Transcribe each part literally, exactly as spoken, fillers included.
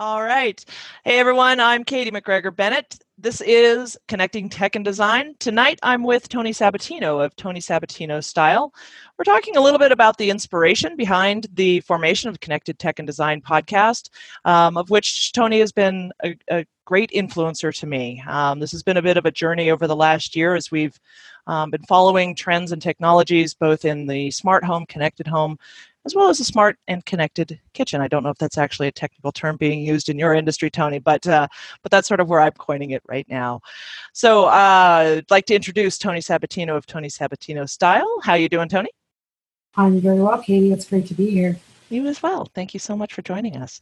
All right. Hey, everyone. I'm Katie McGregor-Bennett. This is Connecting Tech and Design. Tonight, I'm with Tony Sabatino of Tony Sabatino Style. We're talking a little bit about the inspiration behind the formation of Connected Tech and Design podcast, um, of which Tony has been a, a great influencer to me. Um, this has been a bit of a journey over the last year as we've um, been following trends and technologies, both in the smart home, connected home, as well as a smart and connected kitchen. I don't know if that's actually a technical term being used in your industry, Tony, but uh, but that's sort of where I'm coining it right now. So uh, I'd like to introduce Tony Sabatino of Tony Sabatino Style. How are you doing, Tony? I'm very well, Katie. It's great to be here. You as well. Thank you so much for joining us.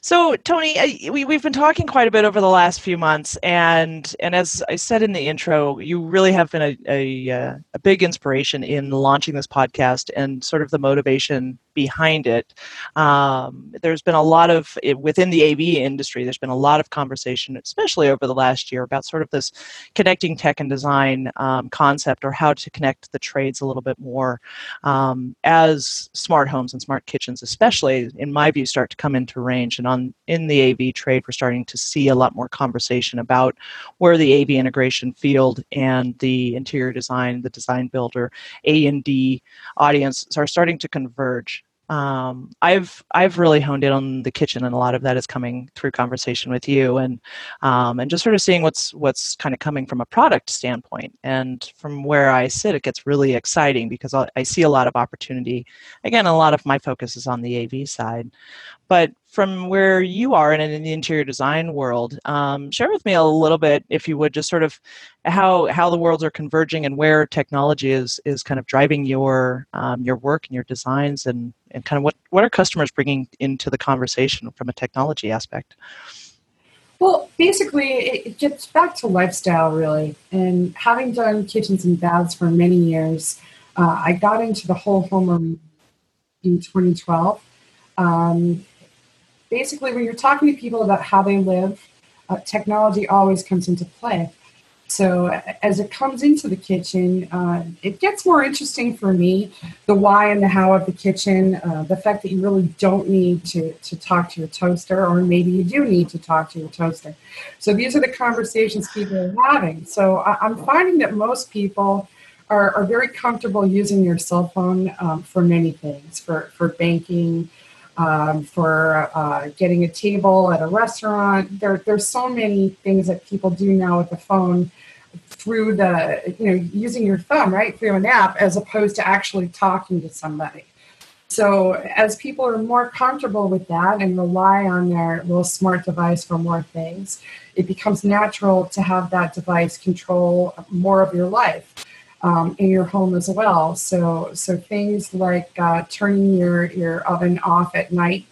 So, Tony, we, we've been talking quite a bit over the last few months, and and as I said in the intro, you really have been a, a, a big inspiration in launching this podcast and sort of the motivation behind it. Um, there's been a lot of, within the A V industry, there's been a lot of conversation, especially over the last year, about sort of this connecting tech and design um, concept, or how to connect the trades a little bit more um, as smart homes and smart kitchens, especially, in my view, start to come into range. And on in the A V trade, we're starting to see a lot more conversation about where the A V integration field and the interior design, the design builder, A and D audiences are starting to converge. Um, I've I've really honed in on the kitchen, and a lot of that is coming through conversation with you, and um, and just sort of seeing what's what's kind of coming from a product standpoint. And from where I sit, it gets really exciting because I see a lot of opportunity. Again, a lot of my focus is on the A V side, but from where you are and in the interior design world, um, share with me a little bit, if you would, just sort of how how the worlds are converging and where technology is is kind of driving your um, your work and your designs, and, and kind of what, what are customers bringing into the conversation from a technology aspect? Well, basically, it, it gets back to lifestyle, really. And having done kitchens and baths for many years, uh, I got into the whole home in twenty twelve. Um, Basically, when you're talking to people about how they live, uh, technology always comes into play. So as it comes into the kitchen, uh, it gets more interesting for me, the why and the how of the kitchen, uh, the fact that you really don't need to, to talk to your toaster, or maybe you do need to talk to your toaster. So these are the conversations people are having. So I, I'm finding that most people are, are very comfortable using your cell phone um, for many things, for, for banking, Um, for uh, getting a table at a restaurant. There, there's so many things that people do now with the phone through the, you know, using your thumb, right, through an app, as opposed to actually talking to somebody. So as people are more comfortable with that and rely on their little smart device for more things, it becomes natural to have that device control more of your life. Um, in your home as well. So so things like uh, turning your, your oven off at night,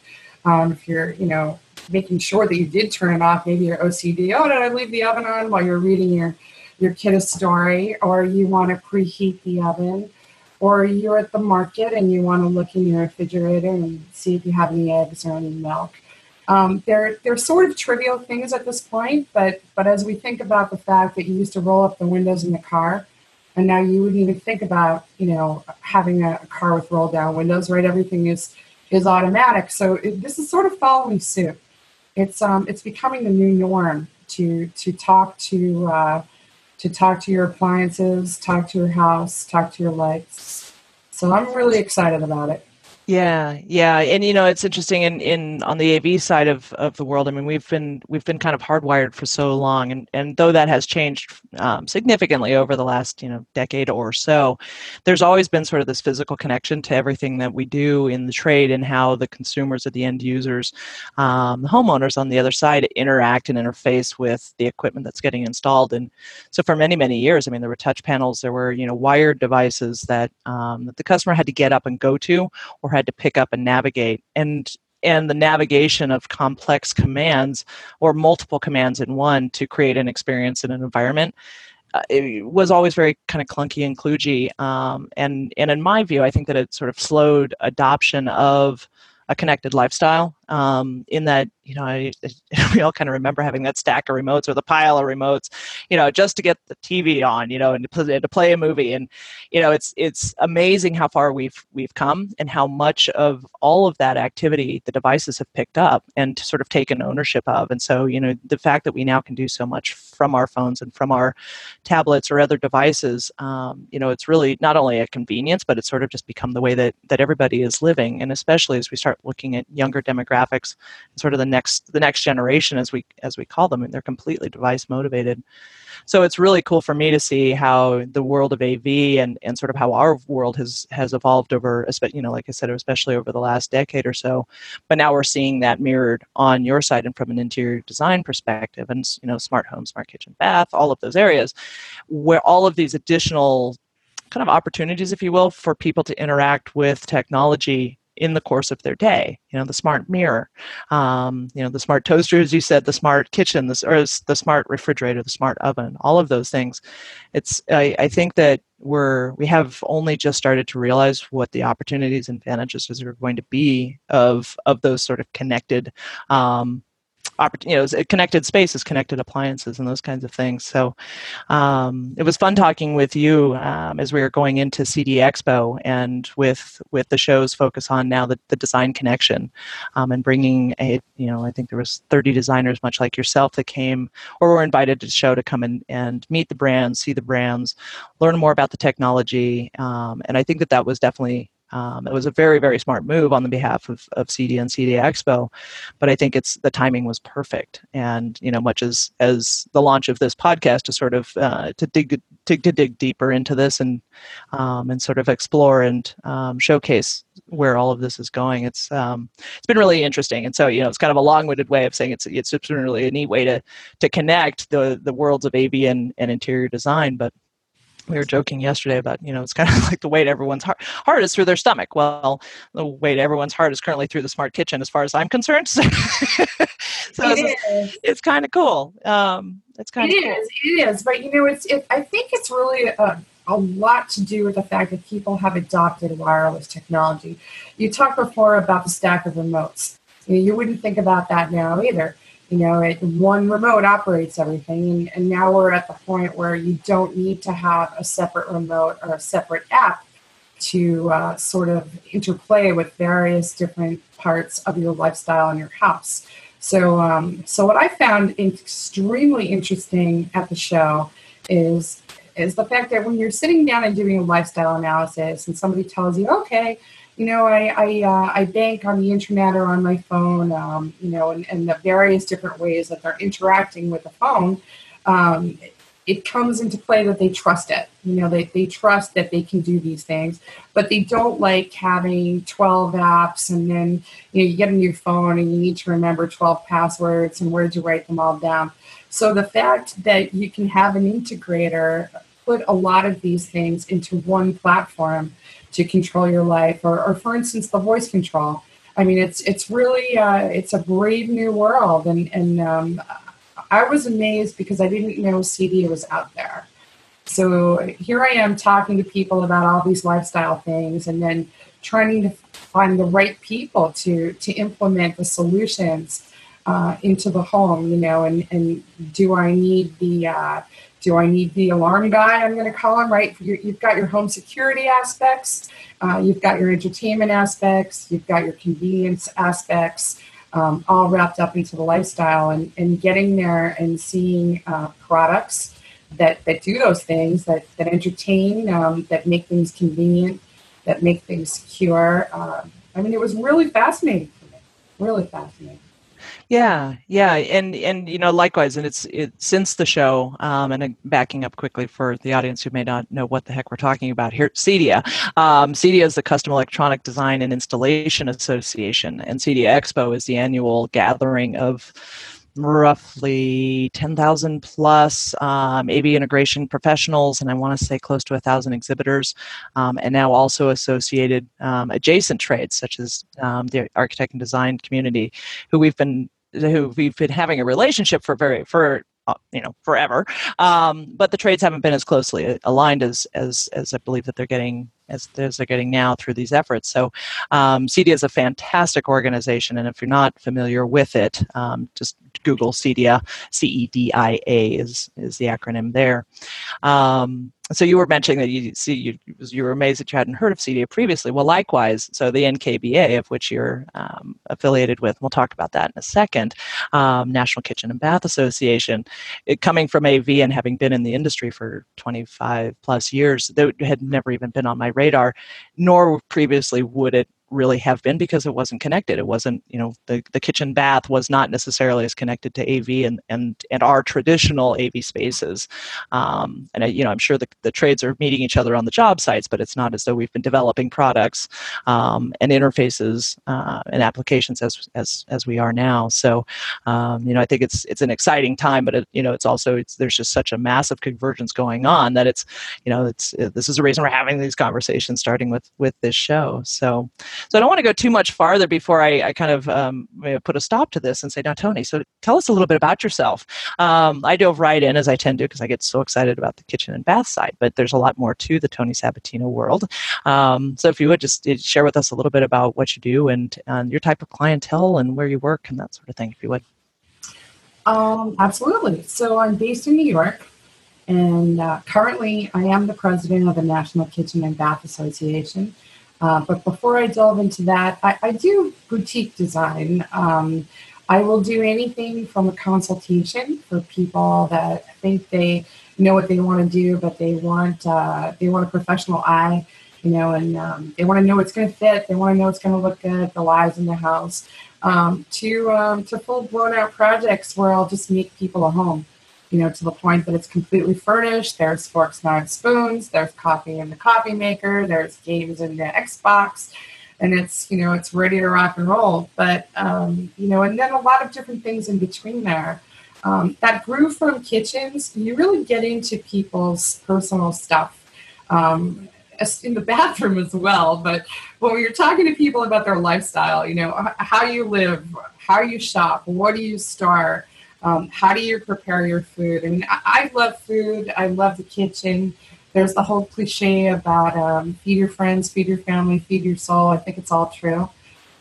um, if you're, you know, making sure that you did turn it off, maybe you're O C D, oh, did I leave the oven on, while you're reading your, your kid a story, or you want to preheat the oven, or you're at the market and you want to look in your refrigerator and see if you have any eggs or any milk. Um, they're, they're sort of trivial things at this point, but but as we think about the fact that you used to roll up the windows in the car, and now you wouldn't even think about, you know, having a, a car with roll-down windows, right? Everything is is automatic. So it, this is sort of following suit. It's um it's becoming the new norm to to talk to uh, to talk to your appliances, talk to your house, talk to your lights. So I'm really excited about it. Yeah, yeah, and you know, it's interesting in, in on the A V side of, of the world. I mean, we've been we've been kind of hardwired for so long, and, and though that has changed um, significantly over the last you know decade or so, there's always been sort of this physical connection to everything that we do in the trade, and how the consumers or the end users, um, the homeowners on the other side, interact and interface with the equipment that's getting installed. And so for many many years, I mean, there were touch panels, there were you know wired devices that um, that the customer had to get up and go to, or had to pick up and navigate, and and the navigation of complex commands or multiple commands in one to create an experience in an environment uh, it was always very kind of clunky and kludgy. Um, and and in my view, I think that it sort of slowed adoption of a connected lifestyle Um, in that, you know, I, we all kind of remember having that stack of remotes or the pile of remotes, you know, just to get the T V on, you know, and to play, to play a movie. And, you know, it's it's amazing how far we've we've come and how much of all of that activity the devices have picked up and sort of taken ownership of. And so, you know, the fact that we now can do so much from our phones and from our tablets or other devices, um, you know, it's really not only a convenience, but it's sort of just become the way that, that everybody is living. And especially as we start looking at younger demographics, graphics, sort of the next the next generation, as we as we call them, and they're completely device motivated. So it's really cool for me to see how the world of A V and, and sort of how our world has has evolved over, you know, like I said, especially over the last decade or so. But now we're seeing that mirrored on your side and from an interior design perspective, and you know, smart home, smart kitchen, bath, all of those areas, where all of these additional kind of opportunities, if you will, for people to interact with technology in the course of their day. You know, the smart mirror, um, you know, the smart toaster, as you said, the smart kitchen, the, or the smart refrigerator, the smart oven, all of those things. It's, I, I think that we're, we have only just started to realize what the opportunities and advantages are going to be of, of those sort of connected, um, oppor- you know, connected spaces, connected appliances, and those kinds of things. So um, it was fun talking with you um, as we were going into C D Expo, and with with the show's focus on now the, the design connection, um, and bringing a, you know, I think there was thirty designers, much like yourself, that came or were invited to the show to come in and meet the brands, see the brands, learn more about the technology. Um, and I think that that was definitely Um, it was a very, very smart move on the behalf of, of C D and C D Expo, but I think it's the timing was perfect. And you know, much as, as the launch of this podcast to sort of uh, to dig to, to dig deeper into this and um, and sort of explore and um, showcase where all of this is going. It's um, it's been really interesting, and so you know, it's kind of a long-winded way of saying it's it's been really a neat way to to connect the the worlds of A V and, and interior design, but. We were joking yesterday about, you know, it's kind of like the way to everyone's heart, heart is through their stomach. Well, the way to everyone's heart is currently through the smart kitchen, as far as I'm concerned. So, so it it's, it's kind of cool. Um, it's kind it of cool. It is, it is. But, you know, it's. It, I think it's really a, a lot to do with the fact that people have adopted wireless technology. You talked before about the stack of remotes. You know, you wouldn't think about that now either. You know, it, one remote operates everything, and, and now we're at the point where you don't need to have a separate remote or a separate app to uh, sort of interplay with various different parts of your lifestyle and your house. So, um, so what I found extremely interesting at the show is is the fact that when you're sitting down and doing a lifestyle analysis, and somebody tells you, okay. You know, I I, uh, I bank on the internet or on my phone, um, you know, and, and the various different ways that they're interacting with the phone, um, it comes into play that they trust it. You know, they, they trust that they can do these things, but they don't like having twelve apps, and then, you know, you get a new phone and you need to remember twelve passwords and where to write them all down. So the fact that you can have an integrator put a lot of these things into one platform to control your life, or, or for instance, the voice control. I mean, it's it's really uh, it's a brave new world, and and um, I was amazed because I didn't know C D was out there. So here I am talking to people about all these lifestyle things, and then trying to find the right people to to implement the solutions uh, into the home. You know, and and do I need the uh, Do I need the alarm guy, I'm going to call him, right? You've got your home security aspects. Uh, you've got your entertainment aspects. You've got your convenience aspects, um, all wrapped up into the lifestyle. And, and getting there and seeing uh, products that, that do those things, that, that entertain, um, that make things convenient, that make things secure. Uh, I mean, it was really fascinating for me, really fascinating. Yeah, yeah, and and you know, likewise, and it's it since the show, um, and backing up quickly for the audience who may not know what the heck we're talking about here, CEDIA. Um, CEDIA is the Custom Electronic Design and Installation Association, and CEDIA Expo is the annual gathering of roughly ten thousand plus um, A V integration professionals, and I want to say close to one thousand exhibitors, um, and now also associated um, adjacent trades such as um, the architect and design community, who we've been who we've been having a relationship for very for you know forever, um, but the trades haven't been as closely aligned as as as I believe that they're getting as those are getting now through these efforts. So um, CEDIA is a fantastic organization, and if you're not familiar with it, um, just Google CEDIA. C E D I A is, is the acronym there. Um, so you were mentioning that you see you, you were amazed that you hadn't heard of CEDIA previously. Well, likewise, so the N K B A, of which you're um, affiliated with, we'll talk about that in a second, um, National Kitchen and Bath Association, it, coming from A V and having been in the industry for twenty-five plus years, that had never even been on my radar, nor previously would it really have been, because it wasn't connected. It wasn't, you know, the, the kitchen bath was not necessarily as connected to A V and and, and our traditional A V spaces. Um, and, I, you know, I'm sure the, the trades are meeting each other on the job sites, but it's not as though we've been developing products um, and interfaces uh, and applications as, as as we are now. So, um, you know, I think it's it's an exciting time, but, it, you know, it's also, it's, there's just such a massive convergence going on that it's, you know, it's it, this is the reason we're having these conversations, starting with, with this show. So, So I don't want to go too much farther before I, I kind of um, put a stop to this and say, now, Tony, so tell us a little bit about yourself. Um, I dove right in, as I tend to, because I get so excited about the kitchen and bath side, but there's a lot more to the Tony Sabatino world. Um, so if you would just share with us a little bit about what you do and, and your type of clientele and where you work and that sort of thing, if you would. Um, absolutely. So I'm based in New York, and uh, currently I am the president of the National Kitchen and Bath Association. Uh, but before I delve into that, I, I do boutique design. Um, I will do anything from a consultation for people that think they know what they want to do, but they want uh, they want a professional eye, you know, and um, they want to know what's going to fit. They want to know it's going to look good, the lives in the house, um, to um, to full blown out projects where I'll just make people a home, you know, to the point that it's completely furnished. There's forks, knives, spoons, there's coffee in the coffee maker, there's games in the Xbox, and it's, you know, it's ready to rock and roll. But, um, you know, and then a lot of different things in between there. Um, that grew from kitchens. You really get into people's personal stuff, um, in the bathroom as well. But when you're talking to people about their lifestyle, you know, how you live, how you shop, what do you store, Um, how do you prepare your food? I mean, I, I love food. I love the kitchen. There's the whole cliche about um, feed your friends, feed your family, feed your soul. I think it's all true.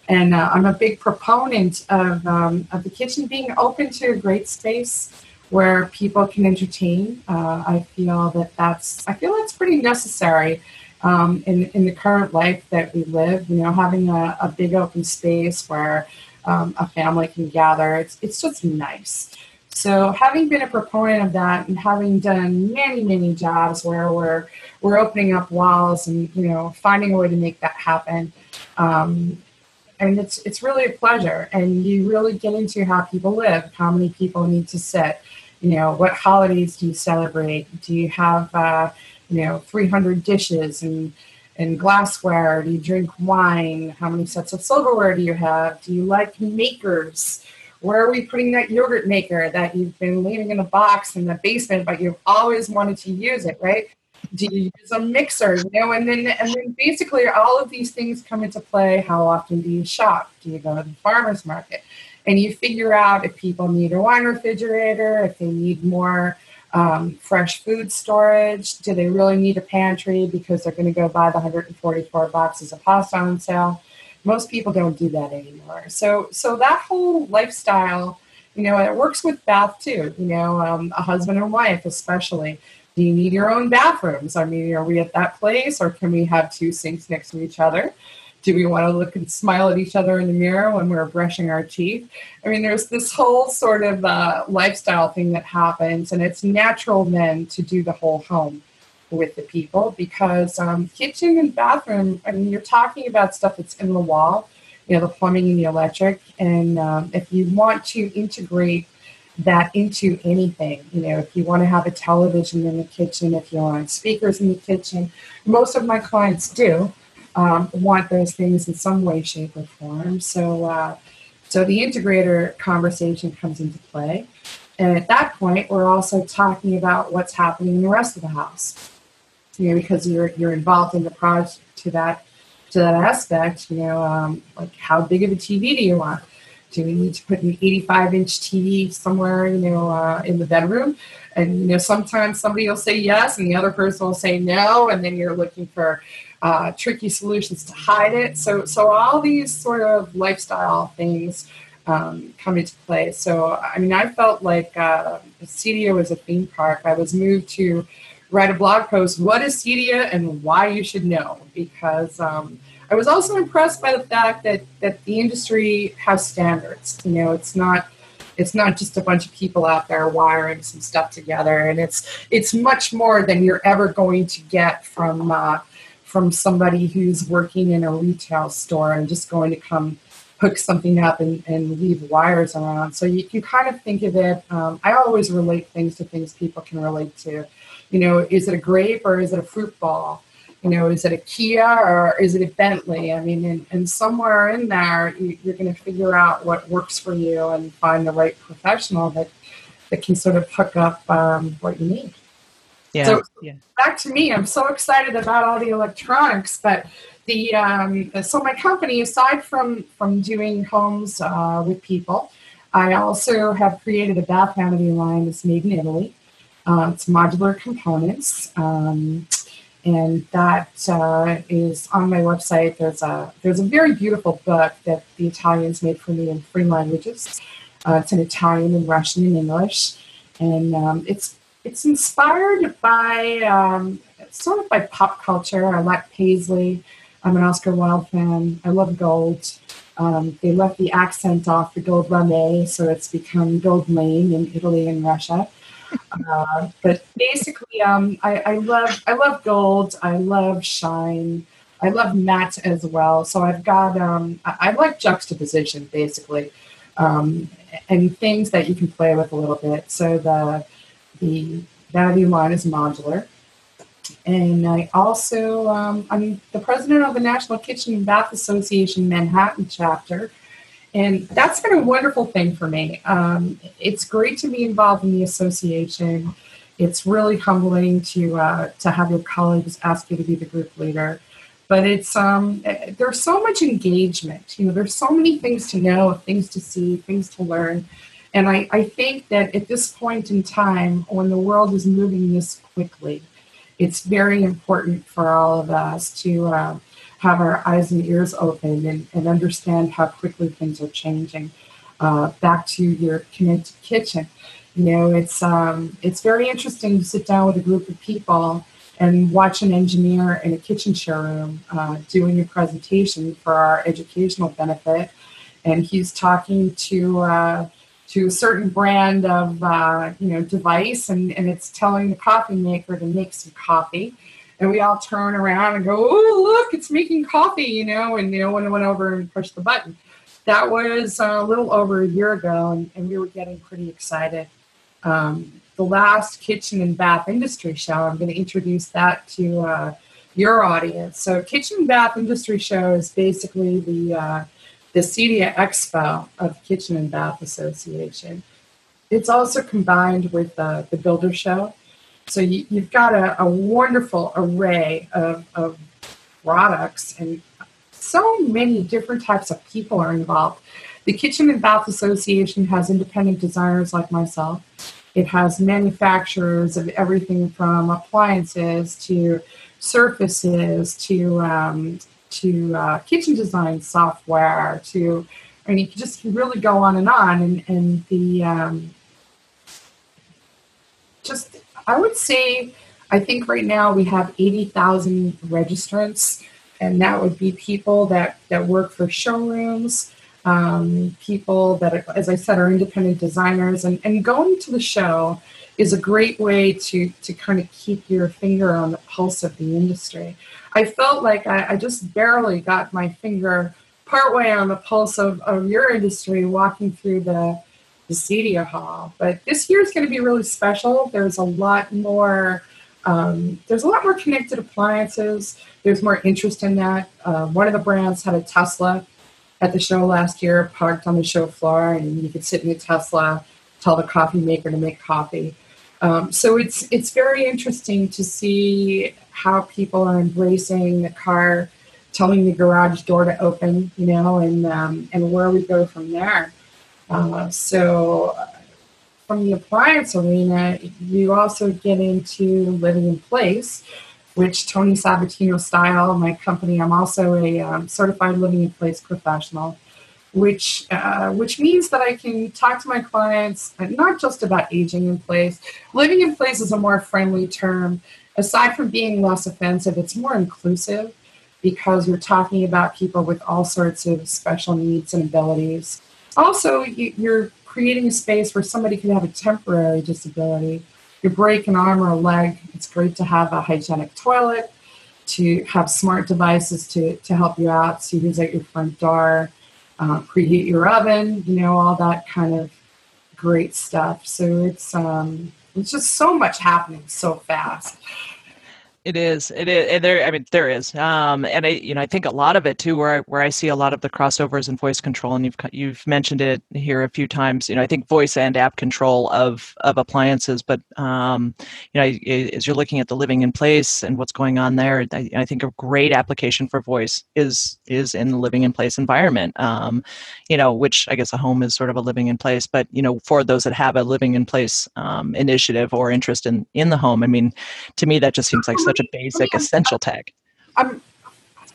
And uh, I'm a big proponent of, um, of the kitchen being open to a great space where people can entertain. Uh, I feel that that's, I feel that's pretty necessary um, in, in the current life that we live. You know, having a, a big open space where Um, a family can gather. It's, it's just nice. So having been a proponent of that and having done many, many jobs where we're, we're opening up walls and, you know, finding a way to make that happen. Um, and it's, it's really a pleasure. And you really get into how people live, how many people need to sit, you know, what holidays do you celebrate? Do you have, uh, you know, three hundred dishes and, and glassware? Do you drink wine? How many sets of silverware do you have? Do you like makers? Where are we putting that yogurt maker that you've been leaving in a box in the basement, but you've always wanted to use it, right? Do you use a mixer? You know, and then and then basically all of these things come into play. How often do you shop? Do you go to the farmer's market? And you figure out if people need a wine refrigerator, if they need more Um, fresh food storage. Do they really need a pantry because they're going to go buy the one hundred forty-four boxes of pasta on sale? Most people don't do that anymore. So, so that whole lifestyle, you know, it works with bath too. You know, um, a husband and wife especially. Do you need your own bathrooms? I mean, are we at that place, or can we have two sinks next to each other? Do we want to look and smile at each other in the mirror when we're brushing our teeth? I mean, there's this whole sort of uh, lifestyle thing that happens, and it's natural then to do the whole home with the people, because um, kitchen and bathroom, I mean, you're talking about stuff that's in the wall, you know, the plumbing and the electric, and um, if you want to integrate that into anything, you know, if you want to have a television in the kitchen, if you want speakers in the kitchen, most of my clients do. Um, want those things in some way, shape, or form. So uh, so the integrator conversation comes into play. And at that point, we're also talking about what's happening in the rest of the house. You know, because you're you're involved in the project to that, to that aspect, you know, um, like how big of a T V do you want? Do we need to put an eighty-five inch T V somewhere, you know, uh, in the bedroom? And, you know, sometimes somebody will say yes and the other person will say no, and then you're looking for uh, tricky solutions to hide it. So, so all these sort of lifestyle things um, come into play. So, I mean, I felt like uh, CEDIA was a theme park. I was moved to write a blog post, what is CEDIA and why you should know, because um, I was also impressed by the fact that, that the industry has standards. You know, it's not It's not just a bunch of people out there wiring some stuff together, and it's it's much more than you're ever going to get from uh, from somebody who's working in a retail store and just going to come hook something up and, and leave wires around. So you can kind of think of it. Um, I always relate things to things people can relate to. You know, is it a grape or is it a fruit ball? You know, is it a Kia or is it a Bentley? I mean, and, and somewhere in there, you, you're going to figure out what works for you and find the right professional that, that can sort of hook up um, what you need. Yeah. So yeah. Back to me, I'm so excited about all the electronics, but the um, so my company, aside from, from doing homes uh, with people, I also have created a bath vanity line that's made in Italy. Uh, it's modular components. Um, And that uh, is on my website. There's a there's a very beautiful book that the Italians made for me in three languages. Uh, it's in Italian and Russian and English, and um, it's it's inspired by um, sort of by pop culture. I like Paisley. I'm an Oscar Wilde fan. I love gold. Um, they left the accent off for gold lame, so it's become gold lane in Italy and Russia. Uh, but basically, um, I, I love I love gold. I love shine. I love matte as well. So I've got um, I, I like juxtaposition basically, um, and things that you can play with a little bit. So the the vanity line is modular, and I also um, I'm the president of the National Kitchen and Bath Association Manhattan chapter. And that's been a wonderful thing for me. Um, it's great to be involved in the association. It's really humbling to uh, to have your colleagues ask you to be the group leader. But it's um, there's so much engagement. You know, there's so many things to know, things to see, things to learn. And I, I think that at this point in time, when the world is moving this quickly, it's very important for all of us to uh, have our eyes and ears open and, and understand how quickly things are changing. Uh, back to your Connected Kitchen. You know, it's um, it's very interesting to sit down with a group of people and watch an engineer in a kitchen showroom uh, doing a presentation for our educational benefit. And he's talking to uh, to a certain brand of, uh, you know, device, and, and it's telling the coffee maker to make some coffee. And we all turn around and go, oh, look, it's making coffee, you know, and no one went over and pushed the button. That was a little over a year ago, and, and we were getting pretty excited. Um, the last Kitchen and Bath Industry Show, I'm going to introduce that to uh, your audience. So Kitchen and Bath Industry Show is basically the, uh, the CEDIA Expo of Kitchen and Bath Association. It's also combined with uh, the Builder Show. So you, you've got a, a wonderful array of, of products, and so many different types of people are involved. The Kitchen and Bath Association has independent designers like myself. It has manufacturers of everything from appliances to surfaces to um, to uh, kitchen design software to, I mean, you can just really go on and on. And, and the um, just... I would say, I think right now we have eighty thousand registrants, and that would be people that, that work for showrooms, um, people that, are, as I said, are independent designers. And, and going to the show is a great way to, to kind of keep your finger on the pulse of the industry. I felt like I, I just barely got my finger partway on the pulse of, of your industry walking through the the CEDIA Hall, but this year is going to be really special. There's a lot more, um, there's a lot more connected appliances. There's more interest in that. Uh, one of the brands had a Tesla at the show last year, parked on the show floor, and you could sit in a Tesla, tell the coffee maker to make coffee. Um, so it's it's very interesting to see how people are embracing the car, telling the garage door to open, you know, and um, and where we go from there. Uh, so from the appliance arena, you also get into living in place, which Tony Sabatino Style, my company, I'm also a um, certified living in place professional, which uh, which means that I can talk to my clients not just about aging in place. Living in place is a more friendly term. Aside from being less offensive, it's more inclusive because you're talking about people with all sorts of special needs and abilities. Also, you're creating a space where somebody can have a temporary disability. You break an arm or a leg, it's great to have a hygienic toilet, to have smart devices to, to help you out, see who's at your front door, uh, preheat your oven, you know, all that kind of great stuff. So it's um, it's just so much happening so fast. It is. It is. And there, I mean, there is. Um, and I, you know, I think a lot of it too, where I, where I see a lot of the crossovers in voice control, and you've, you've mentioned it here a few times, you know, I think voice and app control of, of appliances, but, um, you know, as you're looking at the living in place and what's going on there, I, I think a great application for voice is, is in the living in place environment. Um, you know, which I guess a home is sort of a living in place, but, you know, for those that have a living in place, um, initiative or interest in, in the home, I mean, to me, that just seems like such a basic essential tag. Um,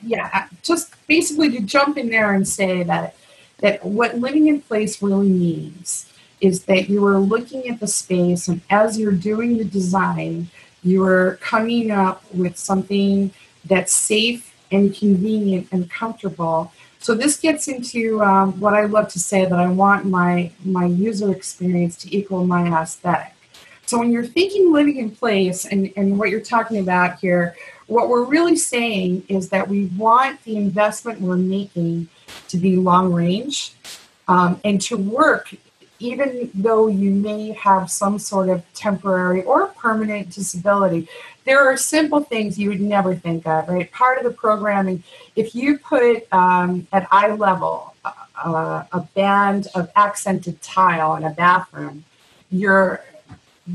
yeah, just basically to jump in there and say that that what living in place really means is that you are looking at the space, and as you're doing the design, you are coming up with something that's safe and convenient and comfortable. So this gets into um, what I love to say, that I want my my user experience to equal my aesthetic. So when you're thinking living in place and, and what you're talking about here, what we're really saying is that we want the investment we're making to be long range um, and to work, even though you may have some sort of temporary or permanent disability. There are simple things you would never think of, right? Part of the programming, if you put um, at eye level uh, a band of accented tile in a bathroom, you're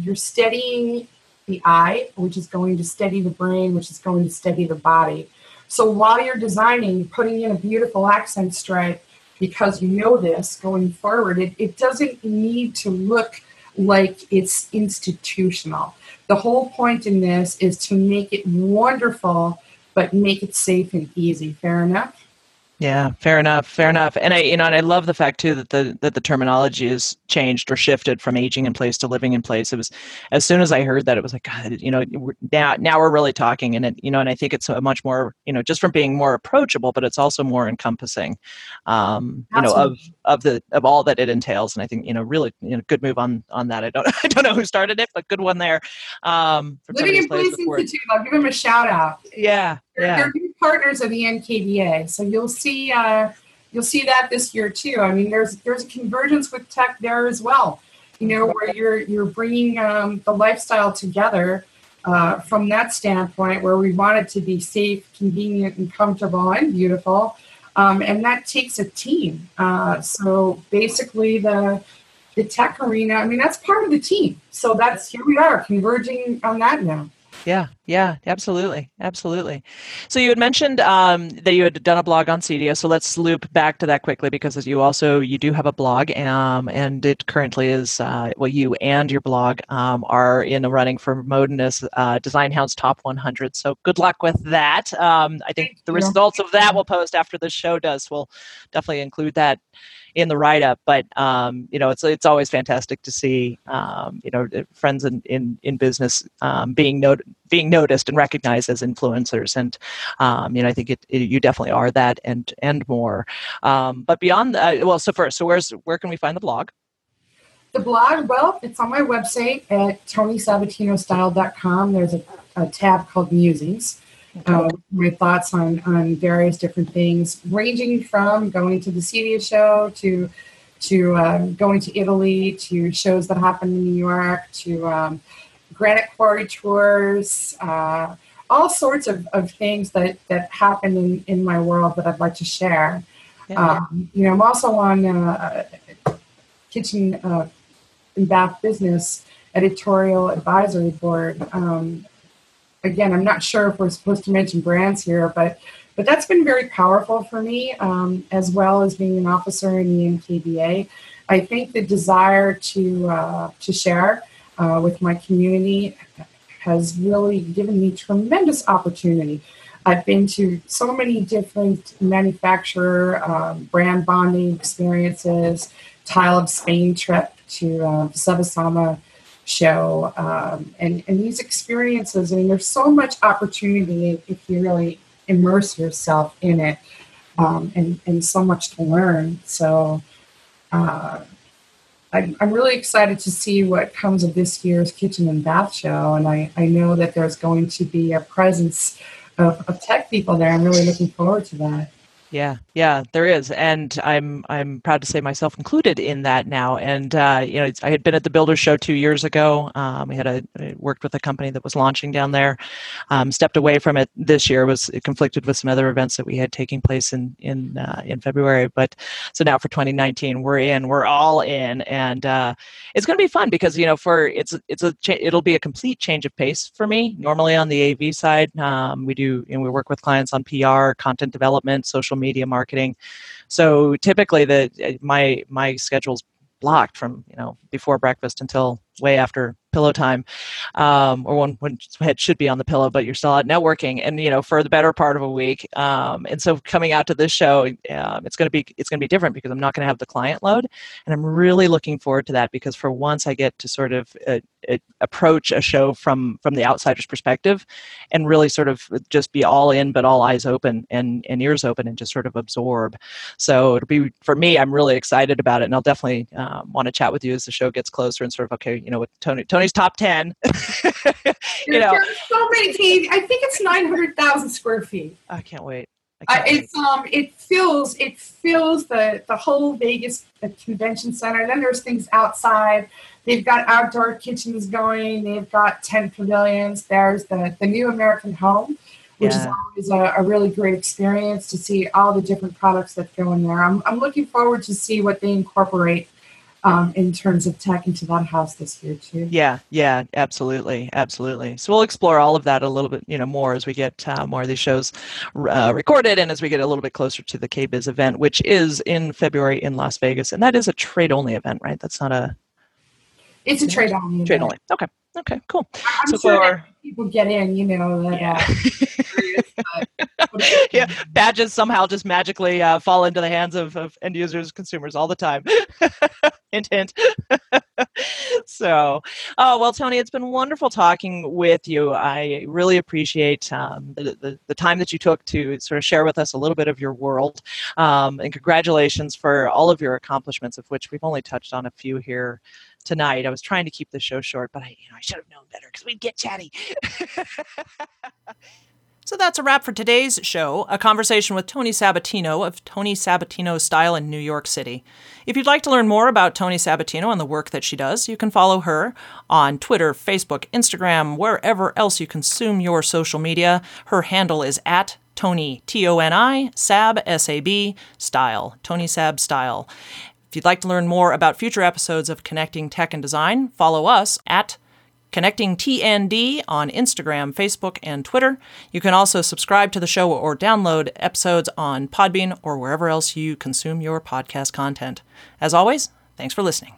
You're steadying the eye, which is going to steady the brain, which is going to steady the body. So while you're designing, you're putting in a beautiful accent stripe because you know this going forward. It, it doesn't need to look like it's institutional. The whole point in this is to make it wonderful, but make it safe and easy. Fair enough? Yeah, fair enough, fair enough. And I, you know, and I love the fact too that the that the terminology is changed or shifted from aging in place to living in place. It was, as soon as I heard that, it was like, God, you know, we're now now we're really talking, and it, you know, and I think it's a much more, you know, just from being more approachable, but it's also more encompassing, um, you know, of of the of all that it entails. And I think, you know, really, you know, good move on on that. I don't I don't know who started it, but good one there. Um, Living in Place Institute. I'll give them a shout out. Yeah, yeah. They're new partners of the N K B A, so you'll see. See, uh, you'll see that this year too. I mean, there's there's a convergence with tech there as well. You know, where you're you're bringing um, the lifestyle together uh, from that standpoint, where we want it to be safe, convenient, and comfortable and beautiful, um, and that takes a team. Uh, so basically, the the tech arena. I mean, that's part of the team. So that's here we are converging on that now. Yeah, yeah, absolutely, absolutely. So you had mentioned um, that you had done a blog on CEDIA. So let's loop back to that quickly, because as you also you do have a blog, um, and it currently is uh, well, you and your blog um, are in the running for Modenus uh, Design Hound's Top one hundred. So good luck with that. Um, I think the results of that we'll post after the show does. We'll definitely include that in the write-up, but um, you know, it's it's always fantastic to see um, you know, friends in in, in business um, being not- being noticed and recognized as influencers, and um, you know, I think it, it, you definitely are that and and more. Um, but beyond that, well, so first, so where's where can we find the blog? The blog, well, it's on my website at Tony Sabatino Style dot com. There's a, a tab called Musings. Uh, my thoughts on, on various different things, ranging from going to the CEDIA show to to um, going to Italy, to shows that happen in New York, to um, granite quarry tours, uh, all sorts of, of things that, that happen in, in my world that I'd like to share. Yeah. Um, you know, I'm also on uh, Kitchen uh, and Bath Business Editorial Advisory Board. Um, Again, I'm not sure if we're supposed to mention brands here, but but that's been very powerful for me, um, as well as being an officer in the N K B A. I think the desire to uh, to share uh, with my community has really given me tremendous opportunity. I've been to so many different manufacturer um, brand bonding experiences, Tile of Spain trip to uh, Cevisama show, um, and, and these experiences, I mean, there's so much opportunity if you really immerse yourself in it, um, and, and so much to learn. So uh, I'm, I'm really excited to see what comes of this year's Kitchen and Bath show, and I, I know that there's going to be a presence Of, of tech people there. I'm really looking forward to that. Yeah, yeah, there is, and I'm I'm proud to say myself included in that now. And uh, you know, it's, I had been at the Builders Show two years ago. Um, we had a I worked with a company that was launching down there. Um, stepped away from it this year. It was it conflicted with some other events that we had taking place in in uh, in February. But so now for twenty nineteen, we're in. We're all in, and uh, it's going to be fun because you know, for it's it's a cha- it'll be a complete change of pace for me. Normally on the A V side, um, we do and we work with clients on P R, content development, social media marketing. So typically the my my schedule's blocked from, you know, before breakfast until way after pillow time, um, or when, when head should be on the pillow, but you're still out networking and, you know, for the better part of a week. Um, and so coming out to this show, um, it's going to be, it's going to be different because I'm not going to have the client load. And I'm really looking forward to that because for once I get to sort of uh, uh, approach a show from, from the outsider's perspective and really sort of just be all in, but all eyes open and, and ears open and just sort of absorb. So it'll be, for me, I'm really excited about it. And I'll definitely um, want to chat with you as the show gets closer and sort of, okay, you know, with Tony, Tony's top ten, you know, there's so many teams. I think it's nine hundred thousand square feet. I can't wait. I can't uh, it's, wait. um, it fills, it fills the, the whole Vegas the convention center. And then there's things outside. They've got outdoor kitchens going. They've got tent pavilions. There's the, the new American home, which yeah. is always a, a really great experience to see all the different products that go in there. I'm, I'm looking forward to see what they incorporate Um, in terms of tech into that house this year too. Yeah, yeah, absolutely, absolutely. So we'll explore all of that a little bit, you know, more as we get uh, more of these shows uh, recorded and as we get a little bit closer to the K-Biz event, which is in February in Las Vegas, and that is a trade-only event, right? That's not a. It's a trade-only. Trade-only. Okay. Okay. Cool. I'm so sure for, people get in, you know. That, yeah. Uh, yeah, badges somehow just magically uh, fall into the hands of, of end users, consumers all the time. Hint, hint. So, oh, well, Tony, it's been wonderful talking with you. I really appreciate um, the, the, the time that you took to sort of share with us a little bit of your world. Um, and congratulations for all of your accomplishments, of which we've only touched on a few here tonight. I was trying to keep the show short, but I, you know, I should have known better because we'd get chatty. So that's a wrap for today's show, a conversation with Tony Sabatino of Tony Sabatino Style in New York City. If you'd like to learn more about Tony Sabatino and the work that she does, you can follow her on Twitter, Facebook, Instagram, wherever else you consume your social media. Her handle is at Tony, T O N I, Sab, S A B, Style, Tony Sab Style. If you'd like to learn more about future episodes of Connecting Tech and Design, follow us at Connecting T N D on Instagram, Facebook, and Twitter. You can also subscribe to the show or download episodes on Podbean or wherever else you consume your podcast content. As always, thanks for listening.